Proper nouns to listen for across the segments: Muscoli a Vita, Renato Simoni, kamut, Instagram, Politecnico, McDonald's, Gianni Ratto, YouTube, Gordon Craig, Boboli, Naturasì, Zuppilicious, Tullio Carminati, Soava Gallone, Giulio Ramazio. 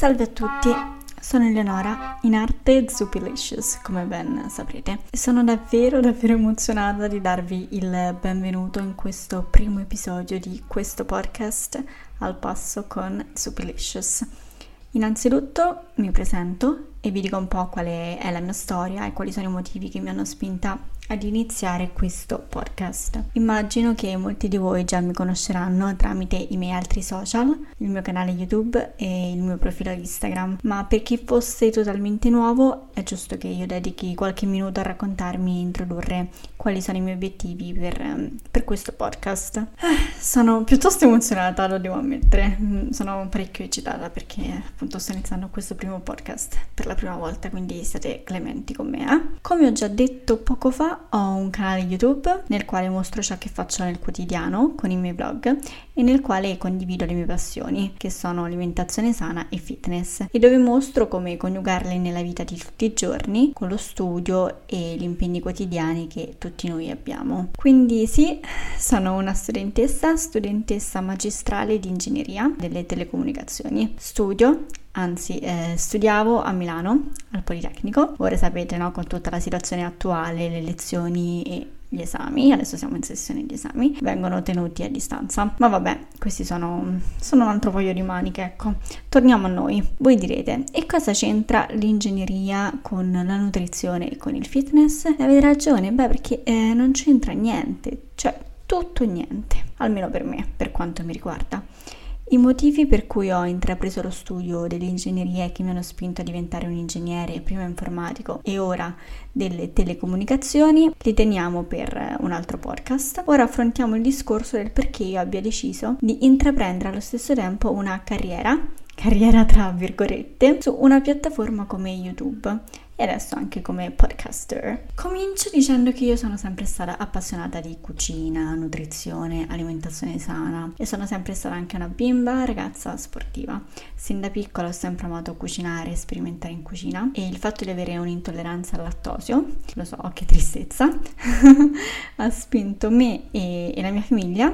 Salve a tutti, sono Eleonora, in arte Zuppilicious, come ben saprete. Sono davvero emozionata di darvi il benvenuto in questo primo episodio di questo podcast al passo con Zuppilicious. Innanzitutto mi presento e vi dico un po' qual è la mia storia e quali sono i motivi che mi hanno spinta ad iniziare questo podcast. Immagino che molti di voi già mi conosceranno tramite i miei altri social, il mio canale YouTube e il mio profilo Instagram, ma per chi fosse totalmente nuovo è giusto che io dedichi qualche minuto a raccontarmi e introdurre quali sono i miei obiettivi per questo podcast. Sono piuttosto emozionata, lo devo ammettere, sono parecchio eccitata perché appunto sto iniziando questo primo podcast per la prima volta, quindi state clementi con me. Come ho già detto poco fa, ho un canale YouTube nel quale mostro ciò che faccio nel quotidiano con i miei vlog e nel quale condivido le mie passioni, che sono alimentazione sana e fitness, e dove mostro come coniugarle nella vita di tutti i giorni con lo studio e gli impegni quotidiani che tutti noi abbiamo. Quindi sì, sono una studentessa magistrale di ingegneria delle telecomunicazioni. Studiavo a Milano, al Politecnico. Ora sapete, no, con tutta la situazione attuale, le lezioni e gli esami, adesso siamo in sessione di esami, vengono tenuti a distanza. Ma vabbè, questi sono un altro paio di maniche, ecco. Torniamo a noi. Voi direte, e cosa c'entra l'ingegneria con la nutrizione e con il fitness? Avete ragione, perché non c'entra niente, cioè tutto niente, almeno per me, per quanto mi riguarda. I motivi per cui ho intrapreso lo studio dell'ingegneria e che mi hanno spinto a diventare un ingegnere, prima informatico e ora delle telecomunicazioni, li teniamo per un altro podcast. Ora affrontiamo il discorso del perché io abbia deciso di intraprendere allo stesso tempo una carriera tra virgolette, su una piattaforma come YouTube e adesso anche come podcaster. Comincio dicendo che io sono sempre stata appassionata di cucina, nutrizione, alimentazione sana e sono sempre stata anche una bimba ragazza sportiva. Sin da piccola ho sempre amato cucinare e sperimentare in cucina, e il fatto di avere un'intolleranza al lattosio, lo so, che tristezza, ha spinto me e la mia famiglia.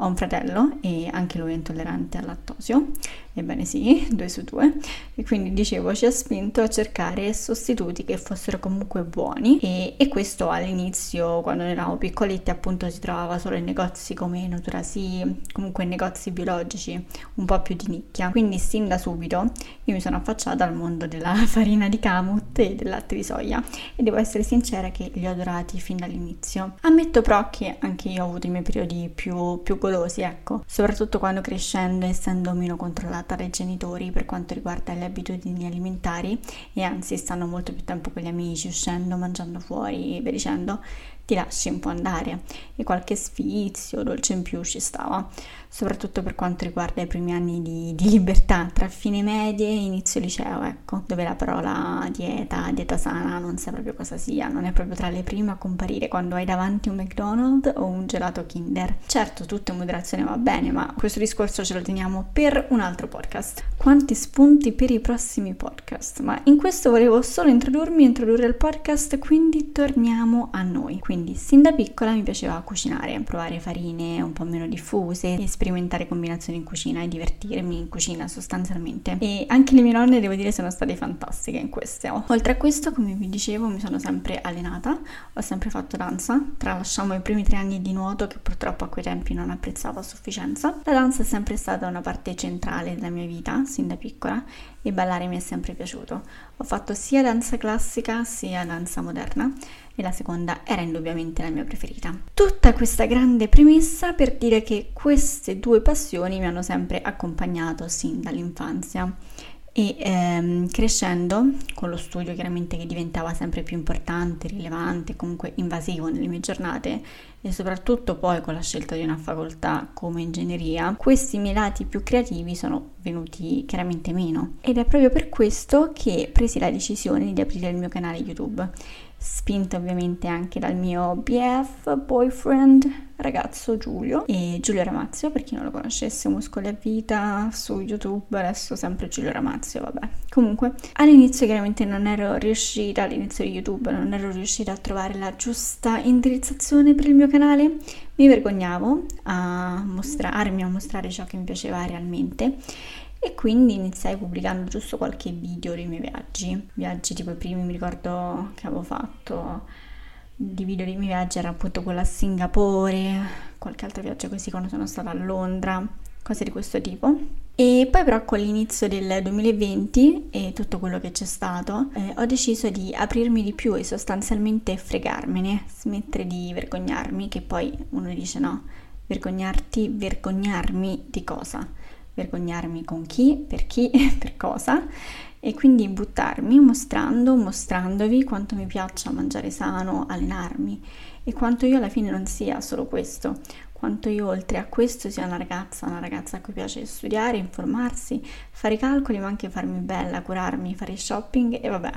Ho un fratello e anche lui è intollerante al lattosio, ebbene sì, 2 su 2, e quindi dicevo ci ha spinto a cercare sostituti che fossero comunque buoni e questo all'inizio, quando eravamo piccoletti, appunto si trovava solo in negozi come Naturasì, comunque in negozi biologici un po' più di nicchia, quindi sin da subito io mi sono affacciata al mondo della farina di kamut e del latte di soia e devo essere sincera che li ho adorati fin dall'inizio. Ammetto però che anche io ho avuto i miei periodi più golosi, ecco, soprattutto quando crescendo, essendo meno controllata dai genitori per quanto riguarda le abitudini alimentari, e anzi stanno molto più tempo con gli amici, uscendo, mangiando fuori e via dicendo, ti lasci un po' andare e qualche sfizio, dolce in più ci stava, soprattutto per quanto riguarda i primi anni di libertà tra fine medie e inizio liceo, ecco, dove la parola dieta sana non sa proprio cosa sia, non è proprio tra le prime a comparire quando hai davanti un McDonald's o un gelato Kinder. Certo, tutto in moderazione va bene, ma questo discorso ce lo teniamo per un altro podcast. Quanti spunti per i prossimi podcast, ma in questo volevo solo introdurre il podcast, quindi torniamo a noi. Quindi sin da piccola mi piaceva cucinare, provare farine un po' meno diffuse e sperimentare combinazioni in cucina e divertirmi in cucina sostanzialmente, e anche le mie nonne, devo dire, sono state fantastiche in queste. Oltre a questo, come vi dicevo, mi sono sempre allenata, ho sempre fatto danza, tralasciamo i primi 3 anni di nuoto che purtroppo a quei tempi non apprezzavo a sufficienza. La danza è sempre stata una parte centrale della mia vita sin da piccola e ballare mi è sempre piaciuto. Ho fatto sia danza classica sia danza moderna e la seconda era indubbiamente la mia preferita. Tutta questa grande premessa per dire che queste 2 passioni mi hanno sempre accompagnato sin dall'infanzia e crescendo con lo studio, chiaramente, che diventava sempre più importante, rilevante, comunque invasivo nelle mie giornate, e soprattutto poi con la scelta di una facoltà come ingegneria, questi miei lati più creativi sono venuti chiaramente meno, ed è proprio per questo che presi la decisione di aprire il mio canale YouTube, spinta ovviamente anche dal mio BF, boyfriend, ragazzo Giulio, e Giulio Ramazio, per chi non lo conoscesse, Muscoli a Vita su YouTube, adesso sempre Giulio Ramazio, vabbè. Comunque all'inizio chiaramente all'inizio di YouTube non ero riuscita a trovare la giusta indirizzazione per il mio canale, mi vergognavo a mostrare ciò che mi piaceva realmente E quindi iniziai pubblicando giusto qualche video dei miei viaggi, tipo i primi mi ricordo che avevo fatto di video dei miei viaggi era appunto quello a Singapore, qualche altro viaggio così quando sono stata a Londra, cose di questo tipo. E poi però con l'inizio del 2020 e tutto quello che c'è stato ho deciso di aprirmi di più e sostanzialmente fregarmene, smettere di vergognarmi, che poi uno dice no, vergognarmi di cosa? Vergognarmi con chi, per cosa, e quindi buttarmi mostrandovi quanto mi piaccia mangiare sano, allenarmi e quanto io alla fine non sia solo questo, quanto io oltre a questo sia una ragazza a cui piace studiare, informarsi, fare i calcoli ma anche farmi bella, curarmi, fare shopping e vabbè,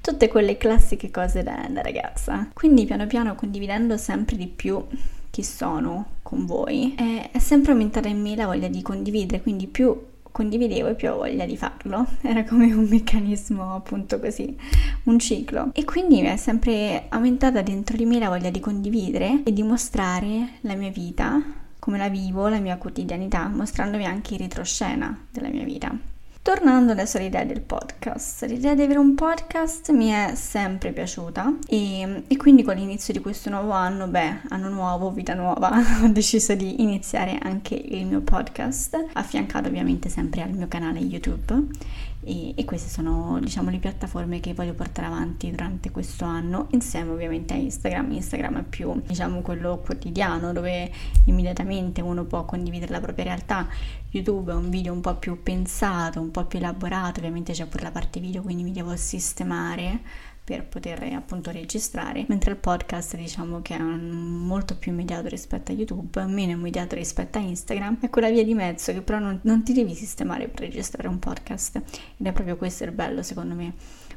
tutte quelle classiche cose da ragazza. Quindi piano piano condividendo sempre di più chi sono con voi è sempre aumentata in me la voglia di condividere, quindi più condividevo e più avevo voglia di farlo, era come un meccanismo appunto così, un ciclo, e quindi mi è sempre aumentata dentro di me la voglia di condividere e di mostrare la mia vita, come la vivo, la mia quotidianità, mostrandovi anche il retroscena della mia vita. Tornando adesso all'idea del podcast, l'idea di avere un podcast mi è sempre piaciuta e quindi con l'inizio di questo nuovo anno, anno nuovo, vita nuova, ho deciso di iniziare anche il mio podcast, affiancato ovviamente sempre al mio canale YouTube e queste sono diciamo le piattaforme che voglio portare avanti durante questo anno, insieme ovviamente a Instagram è più diciamo quello quotidiano dove immediatamente uno può condividere la propria realtà, YouTube è un video un po' più pensato, un po' più elaborato, ovviamente c'è pure la parte video, quindi mi devo sistemare per poter appunto registrare, mentre il podcast diciamo che è molto più immediato rispetto a YouTube, meno immediato rispetto a Instagram, è quella via di mezzo che però non ti devi sistemare per registrare un podcast, ed è proprio questo il bello secondo me,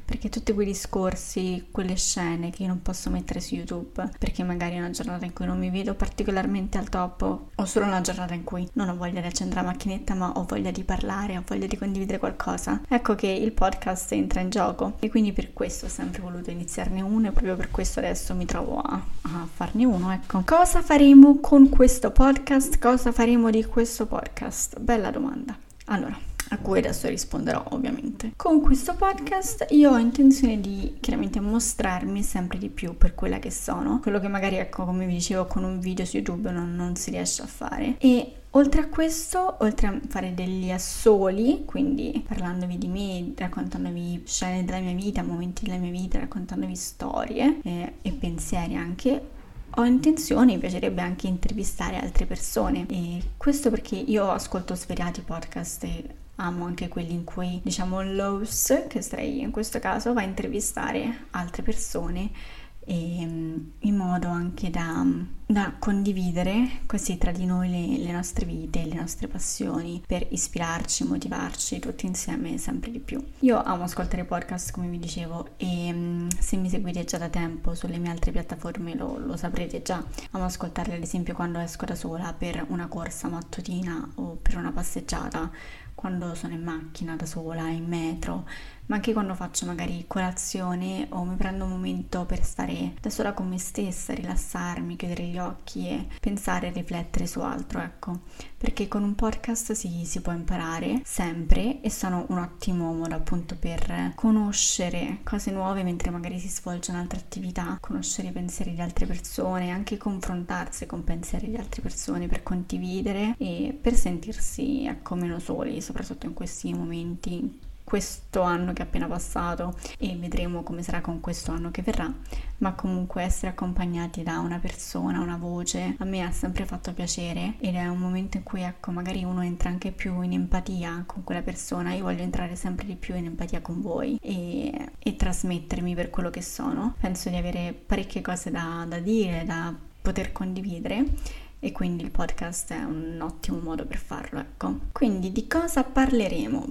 perché tutti quei discorsi, quelle scene che io non posso mettere su YouTube perché magari è una giornata in cui non mi vedo particolarmente al top, o solo una giornata in cui non ho voglia di accendere la macchinetta ma ho voglia di parlare, ho voglia di condividere qualcosa, ecco che il podcast entra in gioco, e quindi per questo ho sempre voluto iniziarne uno e proprio per questo adesso mi trovo a farne uno, ecco. Cosa faremo con questo podcast? Cosa faremo di questo podcast? Bella domanda. Allora, a cui adesso risponderò ovviamente. Con questo podcast io ho intenzione di chiaramente mostrarmi sempre di più per quella che sono, quello che magari ecco come vi dicevo con un video su YouTube non si riesce a fare, e oltre a questo, oltre a fare degli assoli, quindi parlandovi di me, raccontandovi scene della mia vita, momenti della mia vita, raccontandovi storie e pensieri anche, ho intenzione, mi piacerebbe anche intervistare altre persone, e questo perché io ascolto svariati podcast e amo anche quelli in cui diciamo l'host, che sarei io in questo caso, va a intervistare altre persone e in modo anche da condividere così tra di noi le nostre vite, le nostre passioni, per ispirarci, motivarci tutti insieme sempre di più. Io amo ascoltare podcast come vi dicevo, e se mi seguite già da tempo sulle mie altre piattaforme lo saprete già, amo ascoltarle ad esempio quando esco da sola per una corsa mattutina o per una passeggiata, quando sono in macchina da sola, in metro, ma anche quando faccio magari colazione o mi prendo un momento per stare da sola con me stessa, rilassarmi, chiudere gli occhi e pensare e riflettere su altro, ecco, perché con un podcast si può imparare sempre e sono un ottimo modo appunto per conoscere cose nuove mentre magari si svolge un'altra attività, conoscere i pensieri di altre persone, anche confrontarsi con pensieri di altre persone per condividere e per sentirsi ecco meno soli, soprattutto in questi momenti, questo anno che è appena passato, e vedremo come sarà con questo anno che verrà, ma comunque essere accompagnati da una persona, una voce, a me ha sempre fatto piacere, ed è un momento in cui ecco magari uno entra anche più in empatia con quella persona. Io voglio entrare sempre di più in empatia con voi e trasmettermi per quello che sono, penso di avere parecchie cose da dire, da poter condividere, e quindi il podcast è un ottimo modo per farlo, ecco. Quindi di cosa parleremo?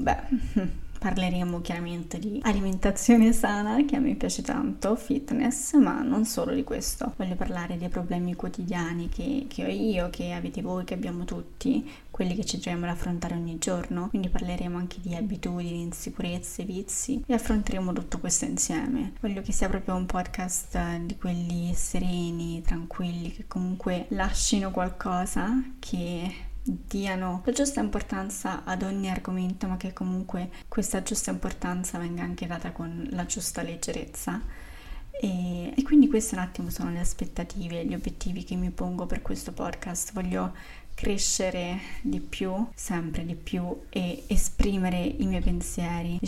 Parleremo chiaramente di alimentazione sana, che a me piace tanto, fitness, ma non solo di questo. Voglio parlare dei problemi quotidiani che ho io, che avete voi, che abbiamo tutti, quelli che ci troviamo ad affrontare ogni giorno. Quindi parleremo anche di abitudini, insicurezze, vizi, e affronteremo tutto questo insieme. Voglio che sia proprio un podcast di quelli sereni, tranquilli, che comunque lasciano qualcosa che diano la giusta importanza ad ogni argomento, ma che comunque questa giusta importanza venga anche data con la giusta leggerezza. E quindi queste un attimo sono le aspettative, gli obiettivi che mi pongo per questo podcast. Voglio crescere di più, sempre di più, e esprimere i miei pensieri,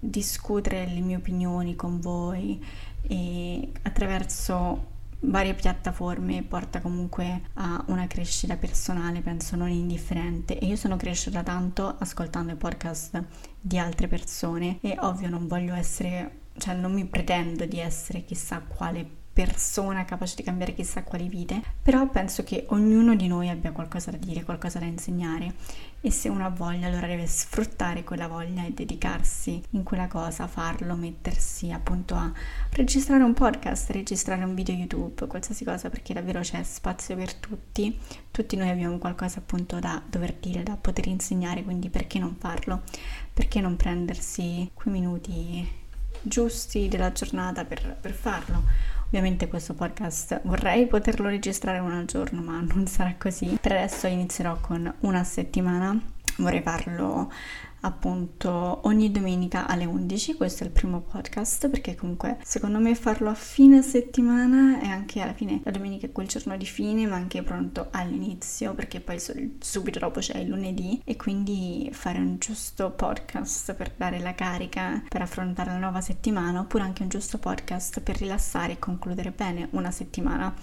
discutere le mie opinioni con voi, e attraverso varie piattaforme porta comunque a una crescita personale, penso non indifferente, e io sono cresciuta tanto ascoltando i podcast di altre persone, e ovvio non voglio essere, non mi pretendo di essere chissà quale persona capace di cambiare chissà quali vite, però penso che ognuno di noi abbia qualcosa da dire, qualcosa da insegnare, e se uno ha voglia allora deve sfruttare quella voglia e dedicarsi in quella cosa, farlo, mettersi appunto a registrare un podcast, registrare un video YouTube, qualsiasi cosa, perché davvero c'è spazio per tutti noi abbiamo qualcosa appunto da dover dire, da poter insegnare, quindi perché non farlo, perché non prendersi quei minuti giusti della giornata per farlo. Ovviamente questo podcast vorrei poterlo registrare uno al giorno, ma non sarà così. Per adesso inizierò con una settimana, vorrei farlo appunto ogni domenica alle 11, questo è il primo podcast, perché comunque secondo me farlo a fine settimana, e anche alla fine la domenica è quel giorno di fine, ma anche pronto all'inizio, perché poi subito dopo c'è il lunedì, e quindi fare un giusto podcast per dare la carica per affrontare la nuova settimana, oppure anche un giusto podcast per rilassare e concludere bene una settimana.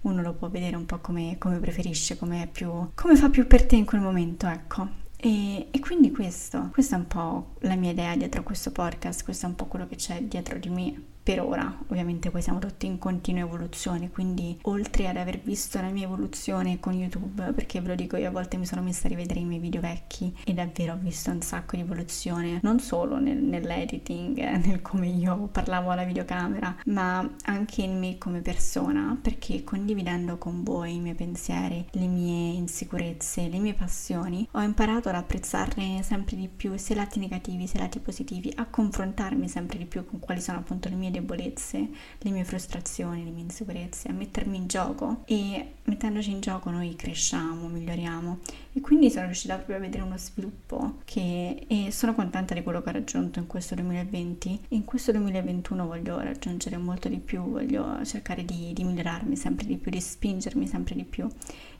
Uno lo può vedere un po' come preferisce, come fa più per te in quel momento, ecco. E quindi questa è un po' la mia idea dietro questo podcast, questo è un po' quello che c'è dietro di me per ora. Ovviamente poi siamo tutti in continua evoluzione, quindi oltre ad aver visto la mia evoluzione con YouTube, perché ve lo dico, io a volte mi sono messa a rivedere i miei video vecchi e davvero ho visto un sacco di evoluzione, non solo nell'editing, nel come io parlavo alla videocamera, ma anche in me come persona, perché condividendo con voi i miei pensieri, le mie insicurezze, le mie passioni, ho imparato ad apprezzarne sempre di più, sia i lati negativi sia i lati positivi, a confrontarmi sempre di più con quali sono appunto le mie debolezze, le mie frustrazioni, le mie insicurezze, a mettermi in gioco, e mettendoci in gioco noi cresciamo, miglioriamo, e quindi sono riuscita proprio a vedere uno sviluppo e sono contenta di quello che ho raggiunto in questo 2020. In questo 2021 voglio raggiungere molto di più, voglio cercare di migliorarmi sempre di più, di spingermi sempre di più,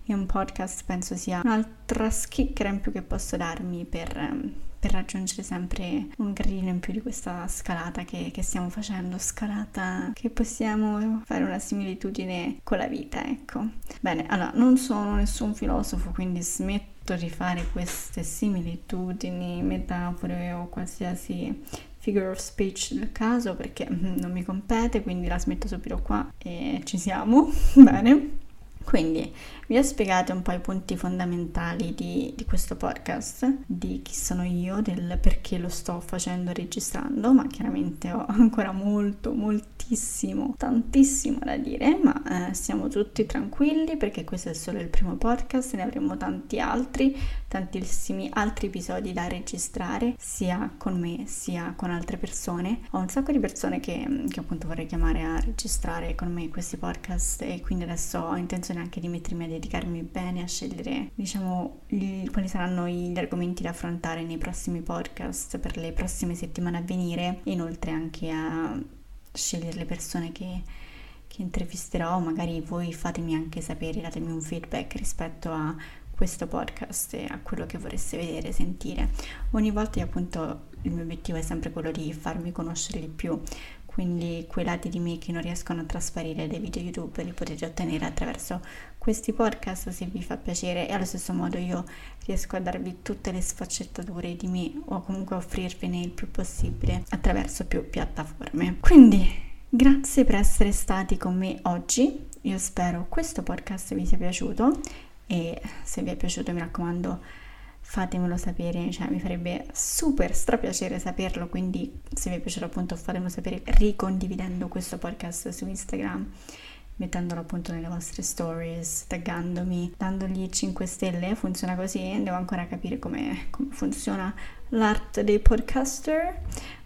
e un podcast penso sia un'altra schicchera in più che posso darmi per raggiungere sempre un gradino in più di questa scalata che stiamo facendo, scalata che possiamo fare una similitudine con la vita, ecco. Bene, allora, non sono nessun filosofo, quindi smetto di fare queste similitudini, metafore o qualsiasi figure of speech del caso, perché non mi compete, quindi la smetto subito qua e ci siamo, bene. Quindi vi ho spiegato un po' i punti fondamentali di questo podcast, di chi sono io, del perché lo sto facendo e registrando, ma chiaramente ho ancora tantissimo da dire, ma siamo tutti tranquilli perché questo è solo il primo podcast, ne avremo tanti altri, tantissimi altri episodi da registrare, sia con me sia con altre persone. Ho un sacco di persone che appunto vorrei chiamare a registrare con me questi podcast, e quindi adesso ho intenzione anche di mettermi a dedicarmi bene, a scegliere quali saranno gli argomenti da affrontare nei prossimi podcast per le prossime settimane a venire, e inoltre anche a scegliere le persone che intervisterò. Magari voi fatemi anche sapere, datemi un feedback rispetto a questo podcast e a quello che vorreste vedere, sentire. Ogni volta appunto il mio obiettivo è sempre quello di farmi conoscere di più, quindi quei lati di me che non riescono a trasparire dai video YouTube li potete ottenere attraverso questi podcast, se vi fa piacere, e allo stesso modo io riesco a darvi tutte le sfaccettature di me, o comunque offrirvene il più possibile attraverso più piattaforme. Quindi grazie per essere stati con me oggi, io spero questo podcast vi sia piaciuto, e se vi è piaciuto mi raccomando fatemelo sapere, mi farebbe super strapiacere saperlo, quindi se vi è piaciuto appunto fatemelo sapere ricondividendo questo podcast su Instagram, mettendolo appunto nelle vostre stories, taggandomi, dandogli 5 stelle, funziona così, devo ancora capire come funziona l'arte dei podcaster,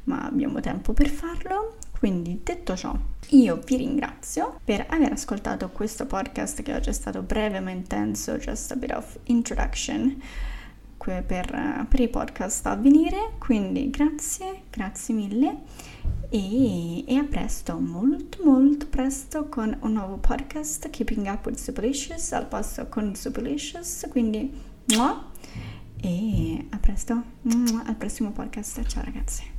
ma abbiamo tempo per farlo. Quindi, detto ciò, io vi ringrazio per aver ascoltato questo podcast che oggi è stato breve ma intenso, just a bit of introduction per i podcast a venire. Quindi grazie mille e a presto, molto presto, con un nuovo podcast, Keeping Up with Zuppilicious, al passo con Zuppilicious. Quindi, mua, e a presto, al prossimo podcast. Ciao ragazzi.